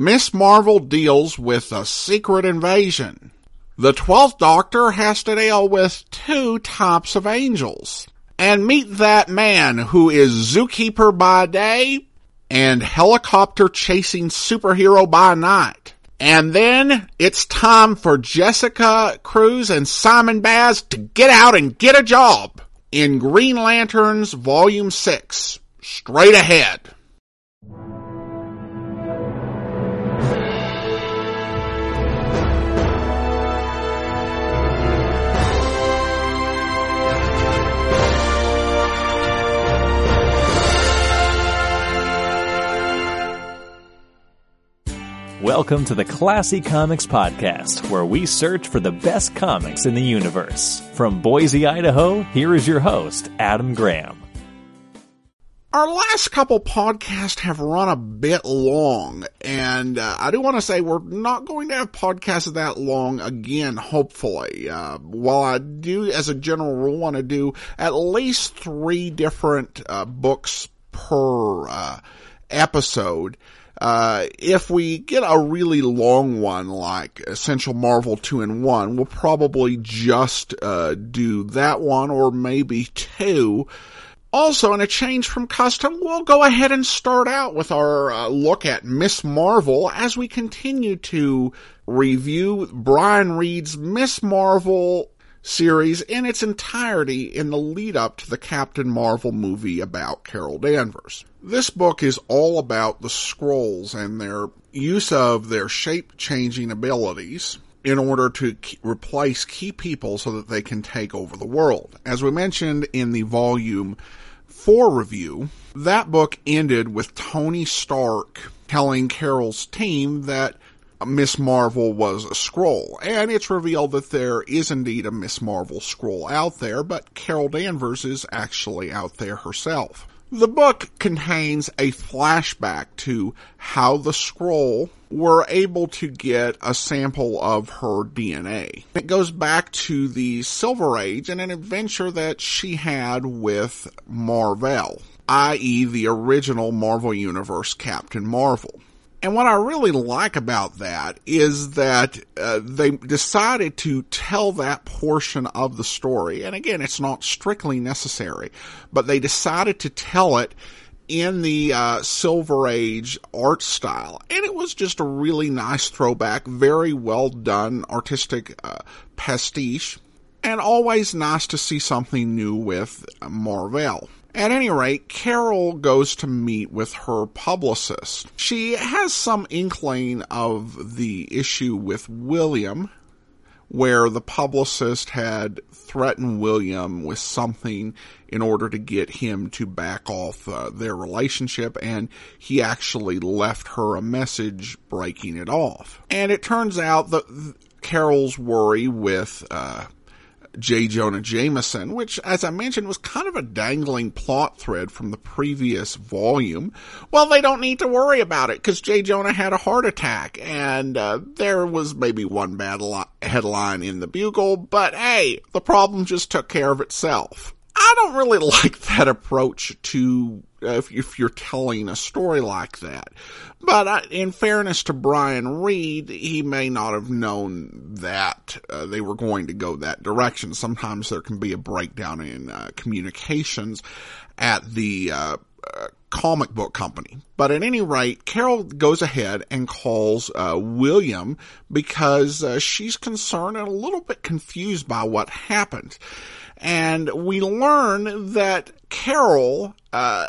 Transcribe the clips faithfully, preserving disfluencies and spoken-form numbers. Miz Marvel deals with a secret invasion. The Twelfth Doctor has to deal with two types of angels, and meet that man who is zookeeper by day and helicopter-chasing superhero by night. And then it's time for Jessica Cruz and Simon Baz to get out and get a job in Green Lanterns Volume six. Straight ahead. Welcome to the Classy Comics Podcast, where we search for the best comics in the universe. From Boise, Idaho, here is your host, Adam Graham. Our last couple podcasts have run a bit long, and uh, I do want to say we're not going to have podcasts that long again, hopefully. Uh, while I do, as a general rule, want to do at least three different uh, books per uh, episode. Uh, if we get a really long one, like Essential Marvel two in one, we'll probably just, uh, do that one or maybe two. Also, in a change from custom, we'll go ahead and start out with our uh, look at Miz Marvel as we continue to review Brian Reed's Miz Marvel series in its entirety in the lead up to the Captain Marvel movie about Carol Danvers. This book is all about the Skrulls and their use of their shape-changing abilities in order to ke- replace key people so that they can take over the world. As we mentioned in the Volume four review, that book ended with Tony Stark telling Carol's team that Miz Marvel was a Skrull, and it's revealed that there is indeed a Miz Marvel Skrull out there, but Carol Danvers is actually out there herself. The book contains a flashback to how the Skrull were able to get a sample of her D N A. It goes back to the Silver Age and an adventure that she had with Mar-Vell, that is the original Marvel Universe Captain Marvel. And what I really like about that is that uh, they decided to tell that portion of the story. And again, it's not strictly necessary, but they decided to tell it in the uh, Silver Age art style. And it was just a really nice throwback, very well done artistic uh, pastiche, and always nice to see something new with Mar-Vell. At any rate, Carol goes to meet with her publicist. She has some inkling of the issue with William, where the publicist had threatened William with something in order to get him to back off uh, their relationship, and he actually left her a message breaking it off. And it turns out that Carol's worry with uh J. Jonah Jameson, which, as I mentioned, was kind of a dangling plot thread from the previous volume. Well, they don't need to worry about it, because J. Jonah had a heart attack, and uh, there was maybe one bad li- headline in the Bugle, but hey, the problem just took care of itself. I don't really like that approach to uh, if, if you're telling a story like that. But I, in fairness to Brian Reed, he may not have known that uh, they were going to go that direction. Sometimes there can be a breakdown in uh, communications at the uh, uh, comic book company. But at any rate, Carol goes ahead and calls uh, William because uh, she's concerned and a little bit confused by what happened. And we learn that Carol, uh,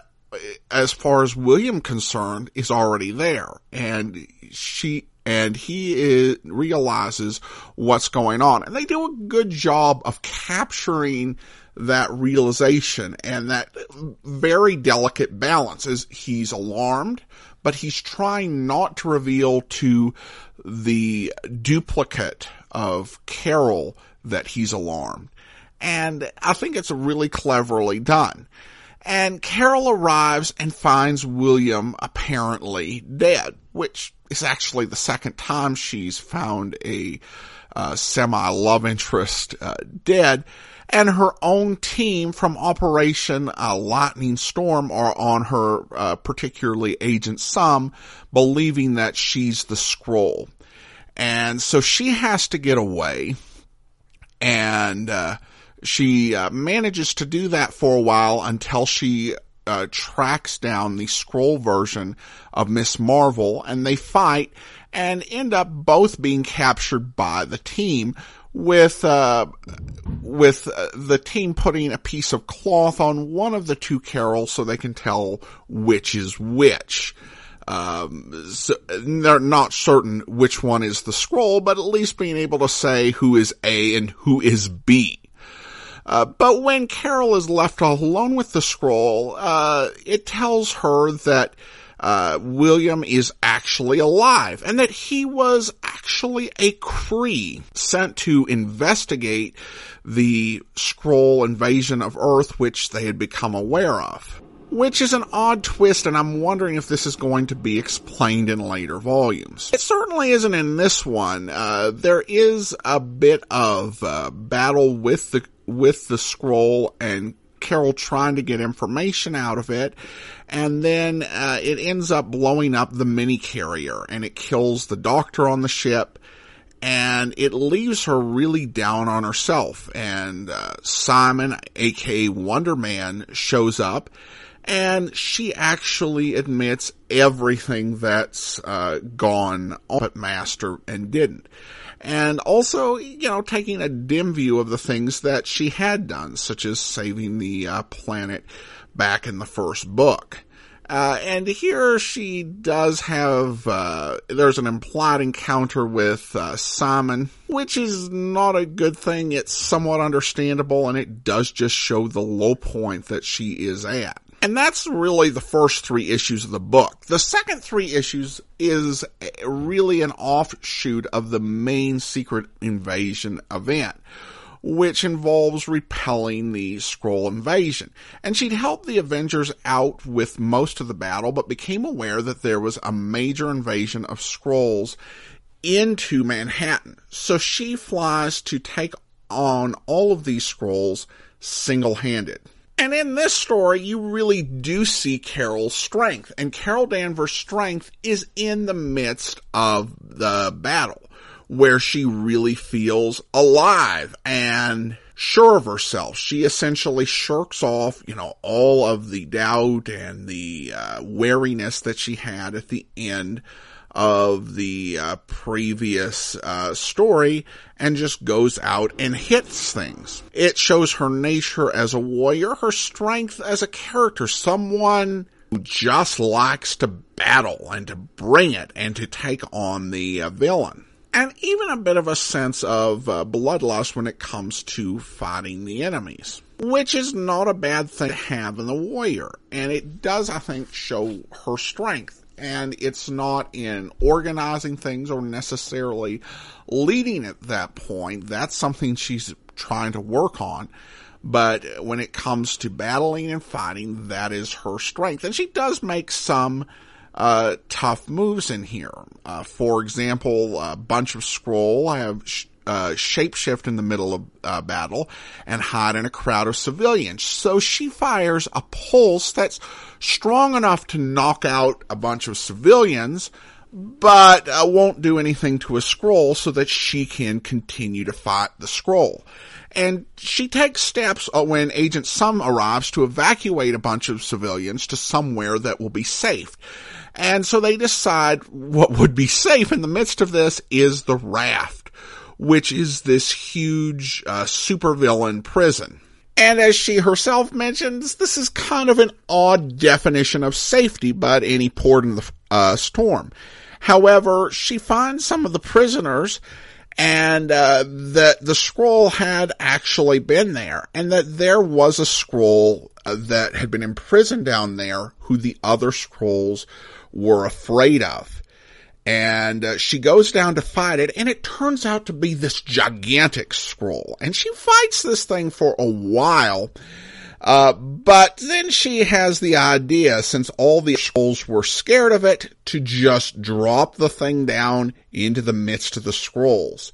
as far as William concerned, is already there. And she, and he is, realizes what's going on. And they do a good job of capturing that realization and that very delicate balance. Is he's alarmed, but he's trying not to reveal to the duplicate of Carol that he's alarmed. And I think it's really cleverly done. And Carol arrives and finds William apparently dead, which is actually the second time she's found a uh, semi-love interest uh, dead. and her own team from Operation uh, Lightning Storm are on her, uh, particularly Agent Sum, believing that she's the Skrull. And so she has to get away, and uh, she uh, manages to do that for a while until she uh, tracks down the Skrull version of Miz Marvel, and they fight and end up both being captured by the team, with uh, with uh, the team putting a piece of cloth on one of the two Carols so they can tell which is which. Um, so they're not certain which one is the Skrull, but at least being able to say who is A and who is B. Uh, but when Carol is left alone with the Skrull, uh, it tells her that uh, William is actually alive and that he was actually a Kree sent to investigate the Skrull invasion of Earth, which they had become aware of. Which is an odd twist, and I'm wondering if this is going to be explained in later volumes. It certainly isn't in this one. Uh, there is a bit of uh, battle with the with the Skrull and Carol trying to get information out of it, and then uh, it ends up blowing up the mini-carrier, and it kills the Doctor on the ship, and it leaves her really down on herself. And uh, Simon, a k a. Wonder Man, shows up, and she actually admits everything that's uh, gone on, but Master and didn't. And also, you know, taking a dim view of the things that she had done, such as saving the uh, planet back in the first book. Uh, and here she does have, uh, there's an implied encounter with uh, Simon, which is not a good thing. It's somewhat understandable, and it does just show the low point that she is at. And that's really the first three issues of the book. The second three issues is really an offshoot of the main Secret Invasion event, which involves repelling the Skrull invasion. And she'd helped the Avengers out with most of the battle, but became aware that there was a major invasion of Skrulls into Manhattan. So she flies to take on all of these Skrulls single-handed. And in this story, you really do see Carol's strength. And Carol Danvers' strength is in the midst of the battle, where she really feels alive and sure of herself. She essentially shirks off, you know, all of the doubt and the uh, wariness that she had at the end of the uh, previous uh, story, and just goes out and hits things. It shows her nature as a warrior, her strength as a character, someone who just likes to battle and to bring it and to take on the uh, villain. And even a bit of a sense of uh, bloodlust when it comes to fighting the enemies, which is not a bad thing to have in the warrior. And it does, I think, show her strength. And it's not in organizing things or necessarily leading at that point. That's something she's trying to work on. But when it comes to battling and fighting, that is her strength. And she does make some uh, tough moves in here. Uh, for example, a bunch of Skrull have sh- uh, shapeshift in the middle of uh, battle and hide in a crowd of civilians. So she fires a pulse that's strong enough to knock out a bunch of civilians, but uh, won't do anything to a Skrull, so that she can continue to fight the Skrull. And she takes steps uh, when Agent Sum arrives to evacuate a bunch of civilians to somewhere that will be safe. And so they decide what would be safe in the midst of this is the Raft, which is this huge uh, supervillain prison. And as she herself mentions, this is kind of an odd definition of safety, but any port in the uh, storm. However, she finds some of the prisoners, and uh, that the Skrull had actually been there, and that there was a Skrull uh, that had been imprisoned down there who the other Skrulls were afraid of. And uh, she goes down to fight it, and it turns out to be this gigantic Skrull. And she fights this thing for a while, uh, but then she has the idea, since all the Skrulls were scared of it, to just drop the thing down into the midst of the Skrulls.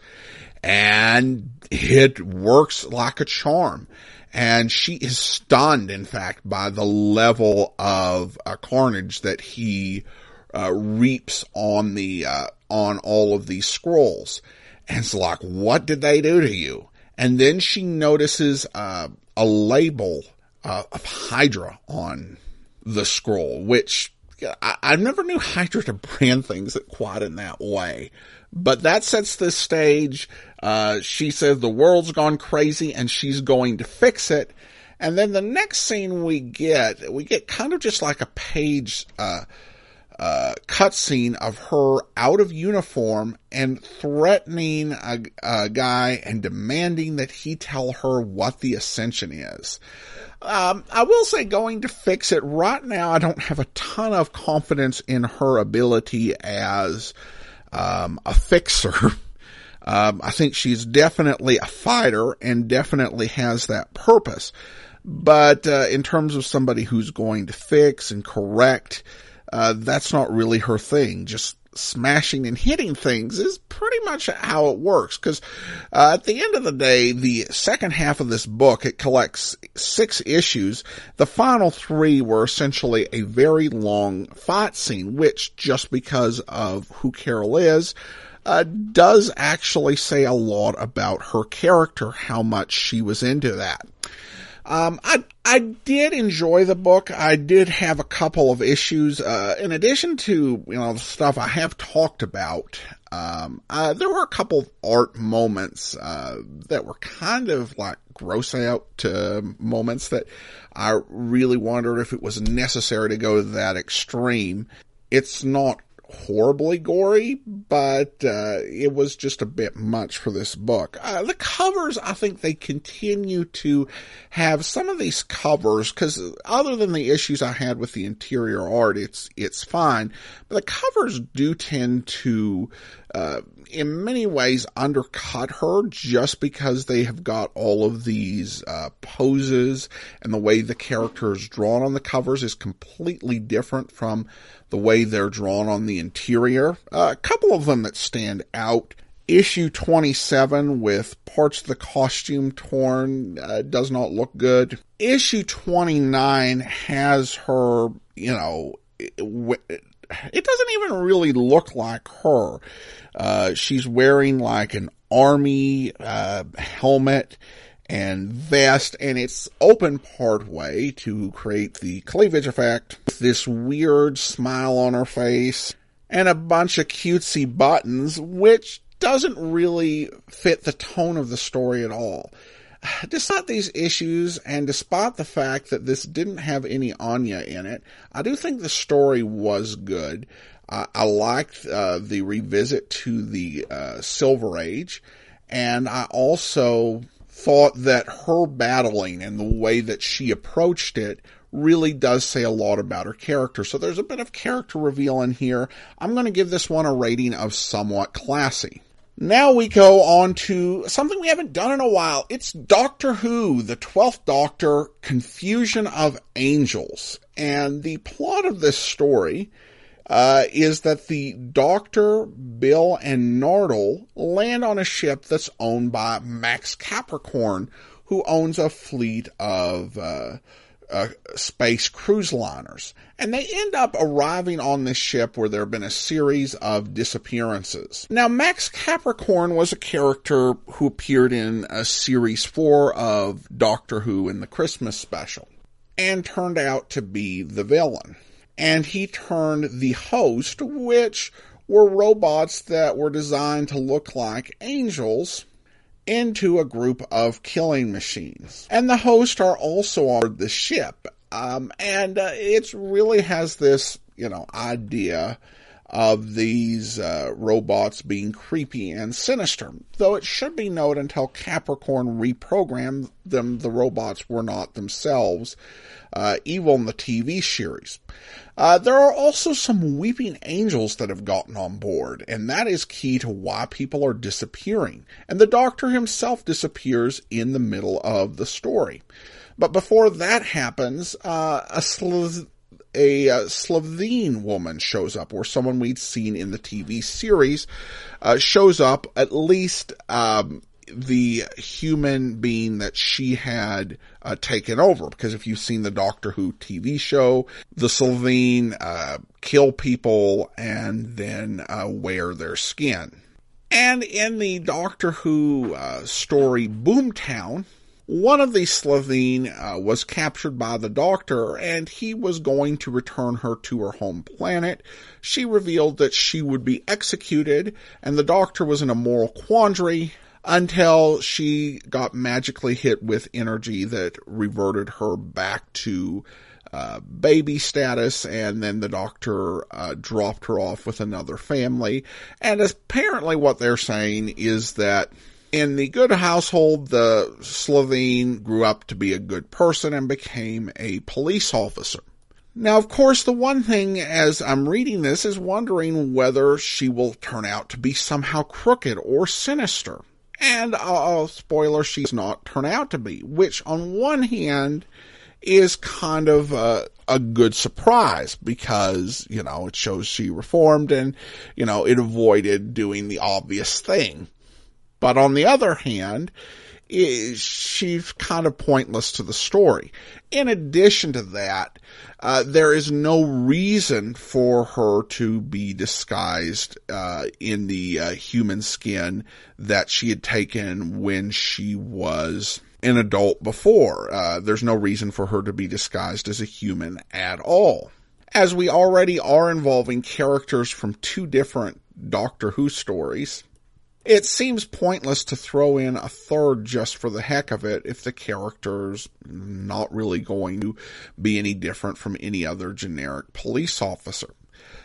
and it works like a charm. And she is stunned, in fact, by the level of uh, carnage that he uh, reaps on the uh, on all of these Skrulls. And it's like, what did they do to you? And then she notices uh, a label uh, of Hydra on the Skrull, which I, I never knew Hydra to brand things quite in that way. But that sets the stage. Uh, she says the world's gone crazy and she's going to fix it. And then the next scene we get, we get kind of just like a page uh, uh, cutscene of her out of uniform and threatening a, a guy and demanding that he tell her what the Ascension is. Um, I will say going to fix it right now. I don't have a ton of confidence in her ability as Um, a fixer. um, I think she's definitely a fighter and definitely has that purpose. But uh, in terms of somebody who's going to fix and correct, uh, that's not really her thing. Just smashing and hitting things is pretty much how it works. Because uh, at the end of the day, the second half of this book, it collects six issues. The final three were essentially a very long fight scene, which just because of who Carol is, uh, does actually say a lot about her character, how much she was into that. Um, I, I did enjoy the book. I did have a couple of issues. Uh, in addition to, you know, the stuff I have talked about, um, uh, there were a couple of art moments, uh, that were kind of like gross out uh, moments that I really wondered if it was necessary to go to that extreme. It's not horribly gory, but uh, it was just a bit much for this book. Uh, the covers, I think they continue to have some of these covers, because other than the issues I had with the interior art, it's it's fine. But the covers do tend to, uh, in many ways, undercut her just because they have got all of these uh, poses, and the way the character is drawn on the covers is completely different from the way they're drawn on the interior. Uh, a couple of them that stand out. Issue twenty-seven with parts of the costume torn uh, does not look good. Issue twenty-nine has her, you know, it, it doesn't even really look like her. Uh, she's wearing like an army uh, helmet and vest, and it's open part way to create the cleavage effect. This weird smile on her face, and a bunch of cutesy buttons, which doesn't really fit the tone of the story at all. Despite these issues, and despite the fact that this didn't have any Anya in it, I do think the story was good. Uh, I liked uh, the revisit to the uh, Silver Age, and I also thought that her battling and the way that she approached it really does say a lot about her character. So there's a bit of character reveal in here. I'm going to give this one a rating of somewhat classy. Now we go on to something we haven't done in a while. It's Doctor Who, the Twelfth Doctor, Confusion of Angels. And the plot of this story Uh, is that the Doctor, Bill, and Nardole land on a ship that's owned by Max Capricorn, who owns a fleet of uh, uh, space cruise liners. And they end up arriving on this ship where there have been a series of disappearances. Now, Max Capricorn was a character who appeared in a series four of Doctor Who in the Christmas special, and turned out to be the villain. And he turned the host, which were robots that were designed to look like angels, into a group of killing machines. And the host are also on the ship. Um, and uh, it really has this, you know, idea of these uh, robots being creepy and sinister. Though it should be noted, until Capricorn reprogrammed them, the robots were not themselves uh, evil in the T V series. Uh, there are also some Weeping Angels that have gotten on board, and that is key to why people are disappearing. And the Doctor himself disappears in the middle of the story. But before that happens, uh, a, sl- a uh, Slovene woman shows up, or someone we'd seen in the T V series uh, shows up, at least um, the human being that she had uh, taken over. Because if you've seen the Doctor Who T V show, the Slovene uh, kill people and then uh, wear their skin. And in the Doctor Who uh, story Boomtown, one of the Slovene uh, was captured by the Doctor, and he was going to return her to her home planet. She revealed that she would be executed, and the Doctor was in a moral quandary until she got magically hit with energy that reverted her back to uh, baby status, and then the Doctor uh, dropped her off with another family. And apparently what they're saying is that in the good household, the Slovene grew up to be a good person and became a police officer. Now, of course, the one thing as I'm reading this is wondering whether she will turn out to be somehow crooked or sinister. And, uh, spoiler, she's not turned out to be, which on one hand is kind of a, a good surprise because, you know, it shows she reformed and, you know, it avoided doing the obvious thing. But on the other hand, she's kind of pointless to the story. In addition to that, uh, there is no reason for her to be disguised uh, in the uh, human skin that she had taken when she was an adult before. Uh, there's no reason for her to be disguised as a human at all. As we already are involving characters from two different Doctor Who stories, it seems pointless to throw in a third just for the heck of it if the character's not really going to be any different from any other generic police officer.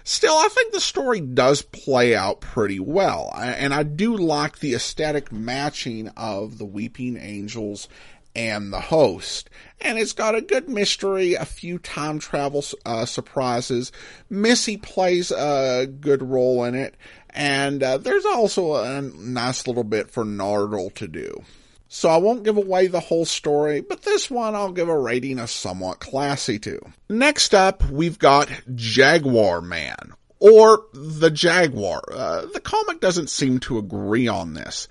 Still, I think the story does play out pretty well, and I do like the aesthetic matching of the Weeping Angels and the host. And it's got a good mystery, a few time travel uh, surprises. Missy plays a good role in it. And uh, there's also a nice little bit for Nardole to do. So I won't give away the whole story, but this one I'll give a rating of somewhat classy to. Next up, we've got Jaguar Man, or the Jaguar. Uh, the comic doesn't seem to agree on this.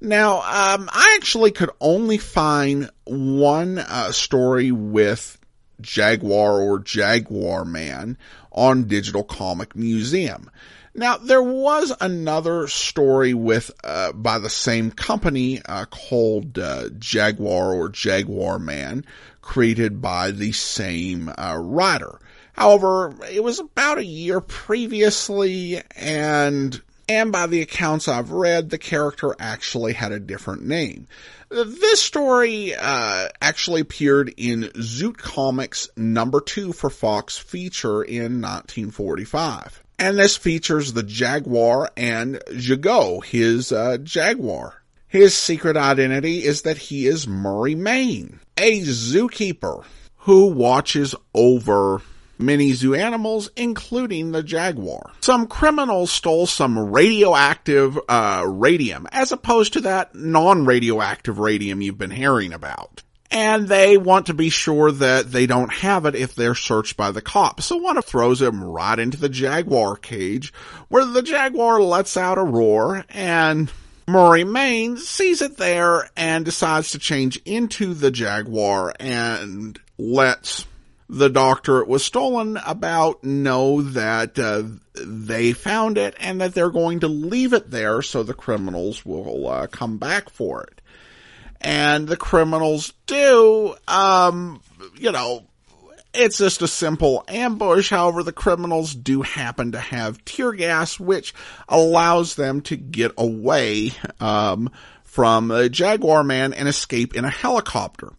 Now, um, I actually could only find one uh, story with Jaguar or Jaguar Man on Digital Comic Museum. Now, there was another story with uh, by the same company uh, called uh, Jaguar or Jaguar Man, created by the same uh, writer. However, it was about a year previously, and... And by the accounts I've read, the character actually had a different name. This story uh, actually appeared in Zoot Comics number two for Fox Feature in nineteen forty-five. And this features the Jaguar and Jago, his uh, Jaguar. His secret identity is that he is Murray Maine, a zookeeper who watches over many zoo animals, including the jaguar. Some criminals stole some radioactive uh, radium, as opposed to that non-radioactive radium you've been hearing about. And they want to be sure that they don't have it if they're searched by the cops. So one throws them right into the jaguar cage, where the jaguar lets out a roar, and Murray Maine sees it there and decides to change into the jaguar and lets the doctor it was stolen about know that uh, they found it and that they're going to leave it there so the criminals will uh, come back for it. And the criminals do, um, you know, it's just a simple ambush. However, the criminals do happen to have tear gas, which allows them to get away um, from a Jaguar Man and escape in a helicopter.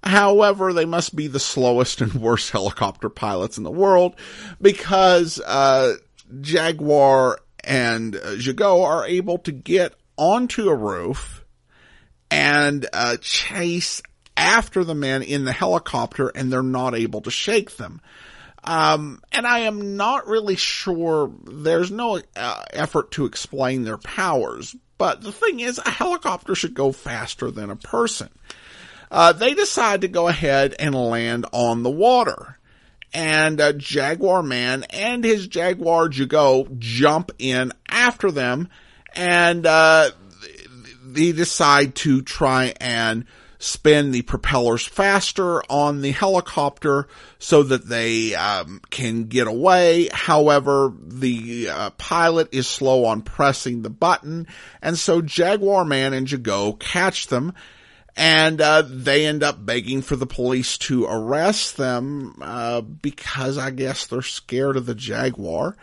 However, they must be the slowest and worst helicopter pilots in the world because uh, Jaguar and uh, Jago are able to get onto a roof and uh, chase after the men in the helicopter, and they're not able to shake them. Um, and I am not really sure. There's no uh, effort to explain their powers. But the thing is, a helicopter should go faster than a person. Uh, they decide to go ahead and land on the water. and uh, Jaguar Man and his Jaguar Jago jump in after them, and uh, they decide to try and spin the propellers faster on the helicopter so that they um, can get away. However, the uh, pilot is slow on pressing the button, and so Jaguar Man and Jago catch them, and uh, they end up begging for the police to arrest them uh, because I guess they're scared of the Jaguar.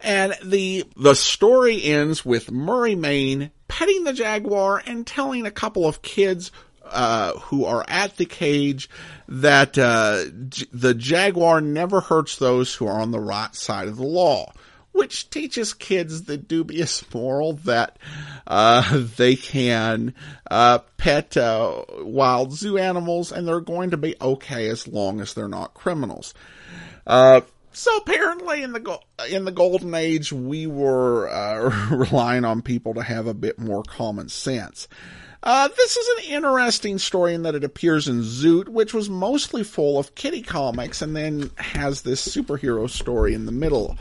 And the the story ends with Murray Maine petting the Jaguar and telling a couple of kids Uh, who are at the cage that uh, j- the Jaguar never hurts those who are on the right side of the law, which teaches kids the dubious moral that uh, they can uh, pet uh, wild zoo animals and they're going to be okay as long as they're not criminals. Uh, so apparently in the go- in the golden age, we were uh, relying on people to have a bit more common sense. Uh, this is an interesting story in that it appears in Zoot, which was mostly full of kitty comics, and then has this superhero story in the middle.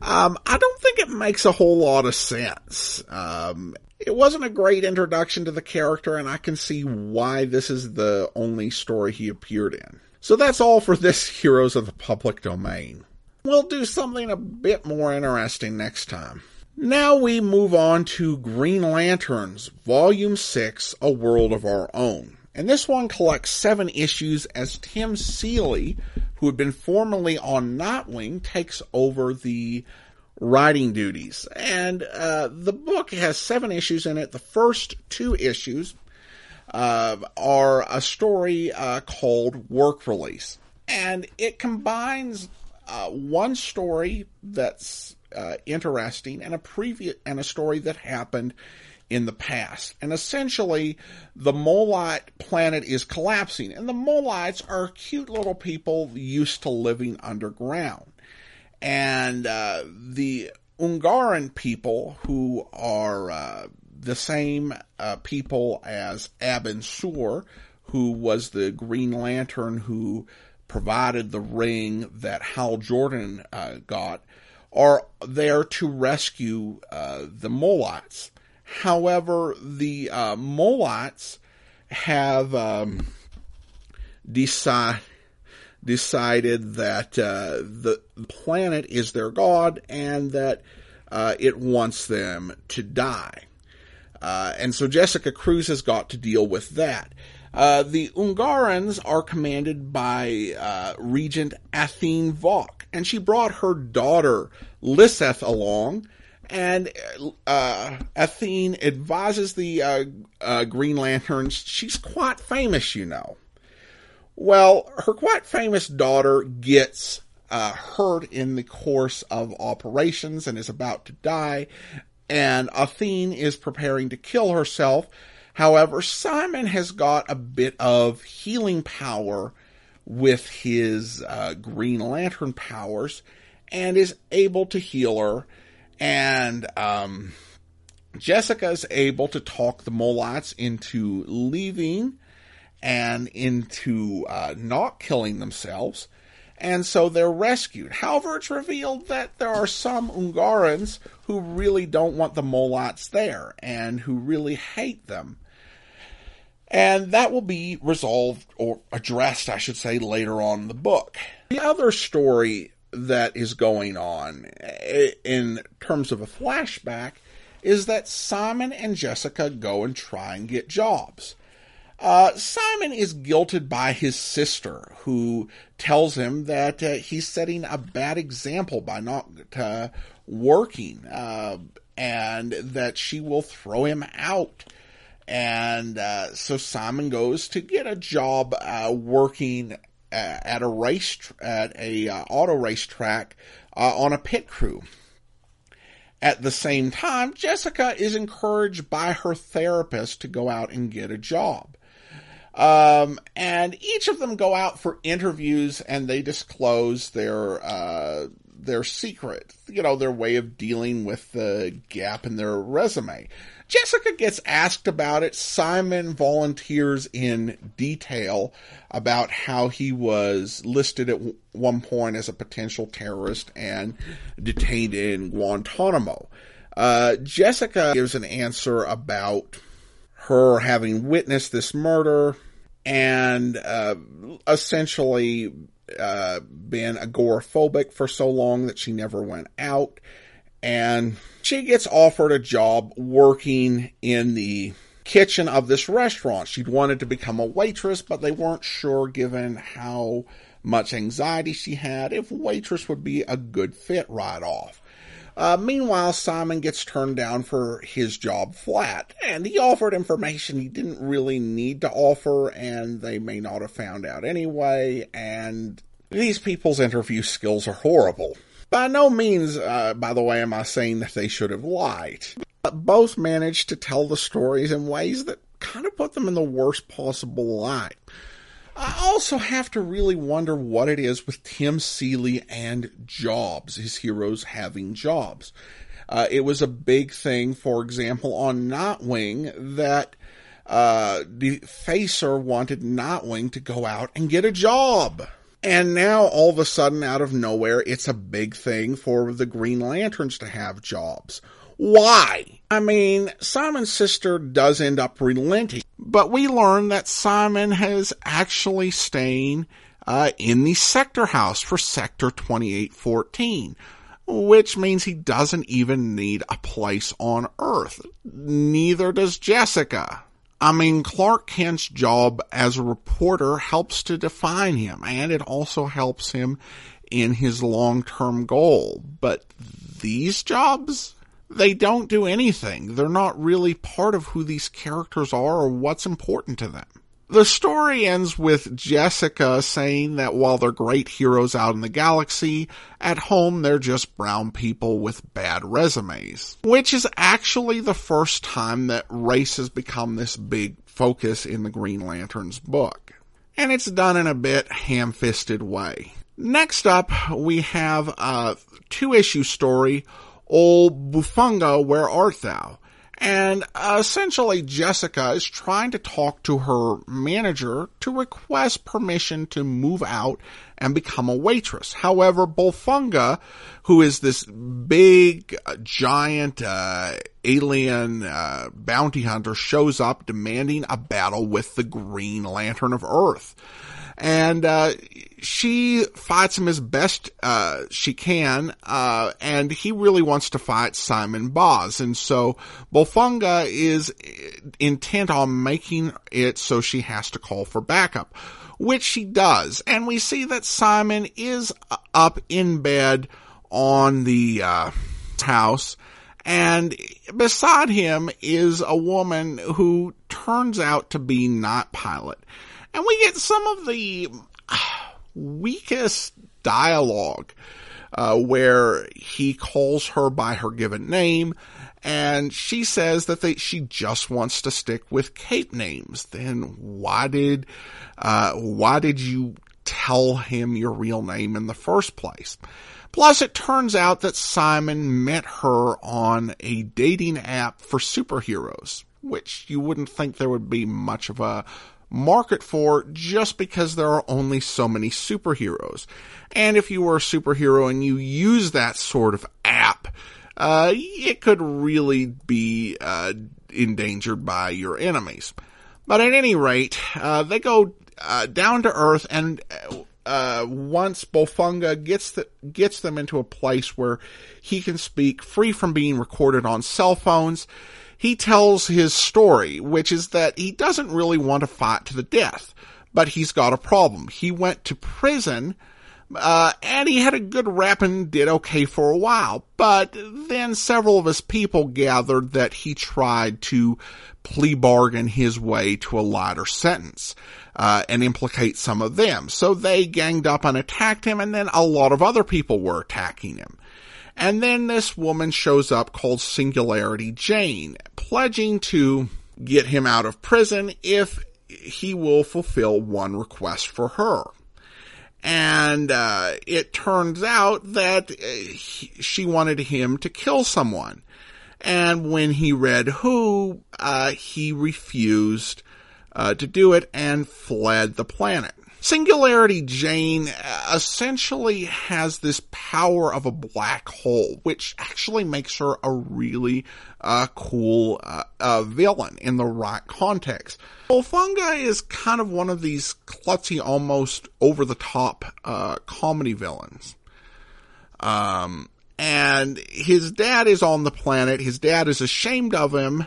Um, I don't think it makes a whole lot of sense. Um, it wasn't a great introduction to the character, and I can see why this is the only story he appeared in. So that's all for this Heroes of the Public Domain. We'll do something a bit more interesting next time. Now we move on to Green Lanterns, Volume six, A World of Our Own. And this one collects seven issues as Tim Seeley, who had been formerly on Nightwing, takes over the writing duties. And uh, the book has seven issues in it. The first two issues uh, are a story uh, called Work Release. And it combines uh, one story that's Uh, interesting, and a previous and a story that happened in the past. And essentially, the Molite planet is collapsing, and the Molites are cute little people used to living underground. And uh, the Ungaran people, who are uh, the same uh, people as Abin Sur, who was the Green Lantern who provided the ring that Hal Jordan uh, got, are there to rescue uh, the Molites. However, the uh, Molites have um, deci- decided that uh, the planet is their god and that uh, it wants them to die. Uh, and so Jessica Cruz has got to deal with that. Uh, the Ungarans are commanded by uh, Regent Athene Valk, and she brought her daughter Liseth along, and uh, Athene advises the uh, uh, Green Lanterns. She's quite famous, you know. Well, her quite famous daughter gets uh, hurt in the course of operations and is about to die, and Athene is preparing to kill herself. However, Simon has got a bit of healing power with his uh, Green Lantern powers and is able to heal her. And um, Jessica is able to talk the Molites into leaving and into uh, not killing themselves. And so they're rescued. However, it's revealed that there are some Ungarans who really don't want the Molites there and who really hate them. And that will be resolved, or addressed, I should say, later on in the book. The other story that is going on, in terms of a flashback, is that Simon and Jessica go and try and get jobs. Uh, Simon is guilted by his sister, who tells him that uh, he's setting a bad example by not uh, working, uh, and that she will throw him out. And uh, so Simon goes to get a job uh, working uh, at a race tr- at a uh, auto racetrack uh, on a pit crew. At the same time, Jessica is encouraged by her therapist to go out and get a job. Um, and each of them go out for interviews, and they disclose their uh, their secret, you know, their way of dealing with the gap in their resume. Jessica gets asked about it. Simon volunteers in detail about how he was listed at one point as a potential terrorist and detained in Guantanamo. Uh, Jessica gives an answer about her having witnessed this murder and uh, essentially uh, been agoraphobic for so long that she never went out. And she gets offered a job working in the kitchen of this restaurant. She'd wanted to become a waitress, but they weren't sure, given how much anxiety she had, if waitress would be a good fit right off. Uh, meanwhile, Simon gets turned down for his job flat, and he offered information he didn't really need to offer, and they may not have found out anyway, and these people's interview skills are horrible. By no means, uh, by the way, am I saying that they should have lied. But both managed to tell the stories in ways that kind of put them in the worst possible light. I also have to really wonder what it is with Tim Seeley and jobs, his heroes having jobs. Uh, it was a big thing, for example, on Nightwing, that uh, the Facer wanted Nightwing to go out and get a job. And now, all of a sudden, out of nowhere, it's a big thing for the Green Lanterns to have jobs. Why? I mean, Simon's sister does end up relenting, but we learn that Simon is actually staying uh, in the Sector House for Sector twenty-eight fourteen, which means he doesn't even need a place on Earth. Neither does Jessica. I mean, Clark Kent's job as a reporter helps to define him, and it also helps him in his long-term goal. But these jobs, they don't do anything. They're not really part of who these characters are or what's important to them. The story ends with Jessica saying that while they're great heroes out in the galaxy, at home they're just brown people with bad resumes. Which is actually the first time that race has become this big focus in the Green Lanterns book. And it's done in a bit ham-fisted way. Next up, we have a two-issue story, Old Bolphunga, Where Art Thou? And essentially, Jessica is trying to talk to her manager to request permission to move out and become a waitress. However, Bolphunga, who is this big, giant, uh, alien, uh, bounty hunter, shows up demanding a battle with the Green Lantern of Earth. And, uh, she fights him as best, uh, she can, uh, and he really wants to fight Simon Baz. And so Bolphunga is intent on making it so she has to call for backup, which she does. And we see that Simon is up in bed on the, uh, house. And beside him is a woman who turns out to be Night Pilot. And we get some of the weakest dialogue, uh, where he calls her by her given name, and she says that they, she just wants to stick with cape names. Then why did, uh, why did you tell him your real name in the first place? Plus, it turns out that Simon met her on a dating app for superheroes, which you wouldn't think there would be much of a market for, just because there are only so many superheroes. And if you were a superhero and you use that sort of app, uh, it could really be uh, endangered by your enemies. But at any rate, uh, they go uh, down to Earth, and uh, once Bolphunga gets the, gets them into a place where he can speak free from being recorded on cell phones, he tells his story, which is that he doesn't really want to fight to the death, but he's got a problem. He went to prison, uh, and he had a good rap and did okay for a while, but then several of his people gathered that he tried to plea bargain his way to a lighter sentence, uh, and implicate some of them. So they ganged up and attacked him, and then a lot of other people were attacking him. And then this woman shows up called Singularity Jane, pledging to get him out of prison if he will fulfill one request for her. And uh, it turns out that he, she wanted him to kill someone. And when he read who, uh, he refused uh, to do it and fled the planet. Singularity Jane essentially has this power of a black hole, which actually makes her a really uh, cool uh, uh, villain in the right context. Bolphunga is kind of one of these klutzy, almost over-the-top uh, comedy villains. Um, and his dad is on the planet. His dad is ashamed of him.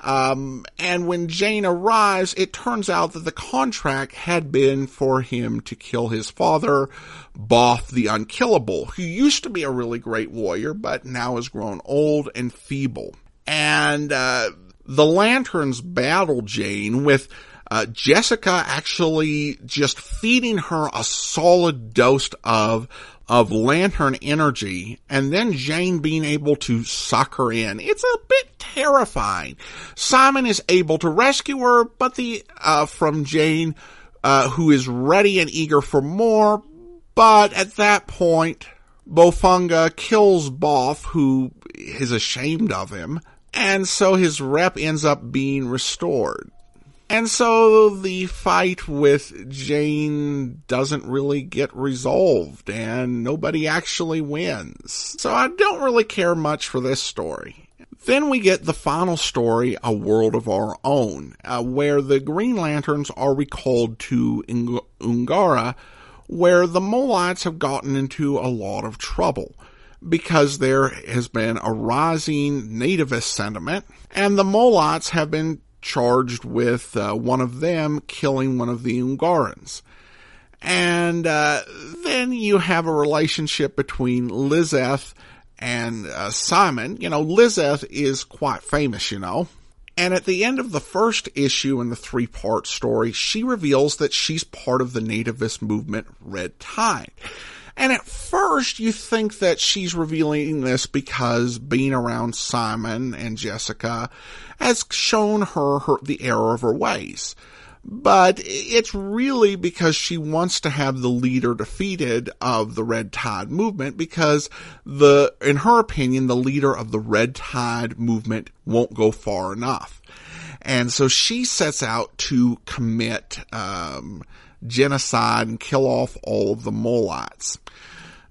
Um, and when Jane arrives, it turns out that the contract had been for him to kill his father, Both the Unkillable, who used to be a really great warrior, but now has grown old and feeble. And, uh, the Lanterns battle Jane with, uh, Jessica actually just feeding her a solid dose of of lantern energy, and then Jane being able to suck her in. It's a bit terrifying. Simon is able to rescue her, but the, uh, from Jane, uh, who is ready and eager for more, but at that point, Bolphunga kills Boff, who is ashamed of him, and so his rep ends up being restored. And so the fight with Jane doesn't really get resolved, and nobody actually wins. So I don't really care much for this story. Then we get the final story, A World of Our Own, uh, where the Green Lanterns are recalled to Ing- Ungaran, where the Molites have gotten into a lot of trouble, because there has been a rising nativist sentiment, and the Molites have been charged with uh, one of them killing one of the Ungarans. And uh, then you have a relationship between Liseth and uh, Simon. You know, Liseth is quite famous, you know. And at the end of the first issue in the three-part story, she reveals that she's part of the nativist movement Red Tide. And at first, you think that she's revealing this because being around Simon and Jessica has shown her, her the error of her ways. But it's really because she wants to have the leader defeated of the Red Tide movement, because the, in her opinion, the leader of the Red Tide movement won't go far enough. And so she sets out to commit um genocide and kill off all of the Molites.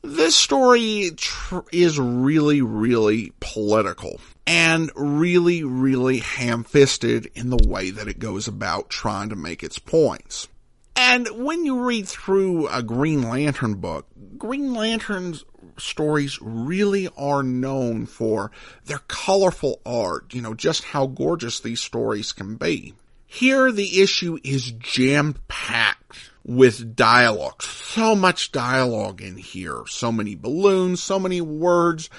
This story tr- is really, really political and really, really ham-fisted in the way that it goes about trying to make its points. And when you read through a Green Lantern book, Green Lantern's stories really are known for their colorful art, you know, just how gorgeous these stories can be. Here, the issue is jam-packed with dialogue. So much dialogue in here. So many balloons, so many words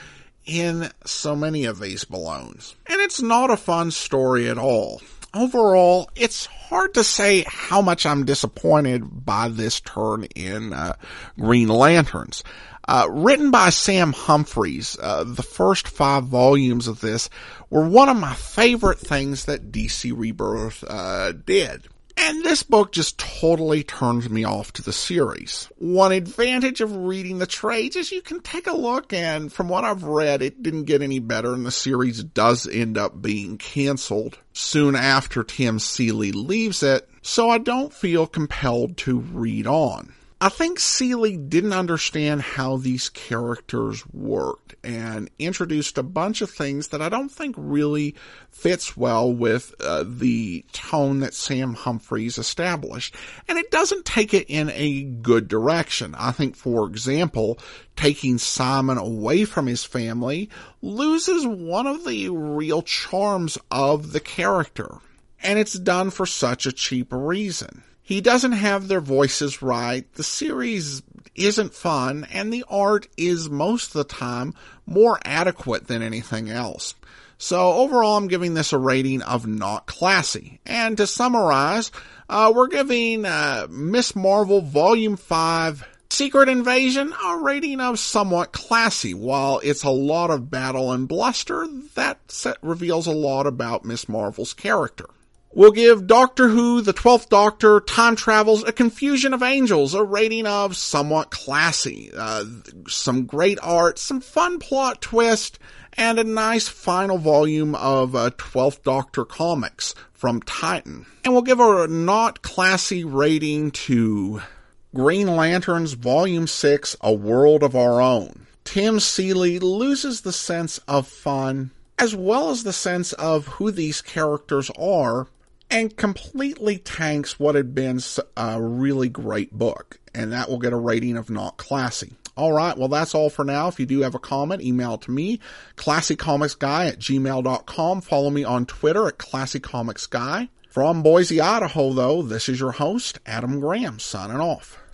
in so many of these balloons. And it's not a fun story at all. Overall, it's hard to say how much I'm disappointed by this turn in uh, Green Lanterns. Uh, written by Sam Humphries, uh, the first five volumes of this were one of my favorite things that D C Rebirth uh, did. And this book just totally turns me off to the series. One advantage of reading the trades is you can take a look, and from what I've read, it didn't get any better, and the series does end up being canceled soon after Tim Seeley leaves it, so I don't feel compelled to read on. I think Seeley didn't understand how these characters worked and introduced a bunch of things that I don't think really fits well with uh, the tone that Sam Humphries established. And it doesn't take it in a good direction. I think, for example, taking Simon away from his family loses one of the real charms of the character. And it's done for such a cheap reason. He doesn't have their voices right, the series isn't fun, and the art is most of the time more adequate than anything else. So overall, I'm giving this a rating of not classy. And to summarize, uh, we're giving uh, Miz Marvel Volume five Secret Invasion a rating of somewhat classy. While it's a lot of battle and bluster, that set reveals a lot about Miz Marvel's character. We'll give Doctor Who, the Twelfth Doctor, Time Travels, A Confusion of Angels, a rating of somewhat classy, uh, some great art, some fun plot twist, and a nice final volume of uh, Twelfth Doctor comics from Titan. And we'll give a not classy rating to Green Lanterns Volume six, A World of Our Own. Tim Seeley loses the sense of fun, as well as the sense of who these characters are, and completely tanks what had been a really great book. And that will get a rating of not classy. All right, well, that's all for now. If you do have a comment, email it to me, classy comics guy at gmail dot com. Follow me on Twitter at classy comics guy. From Boise, Idaho, though, this is your host, Adam Graham, signing off.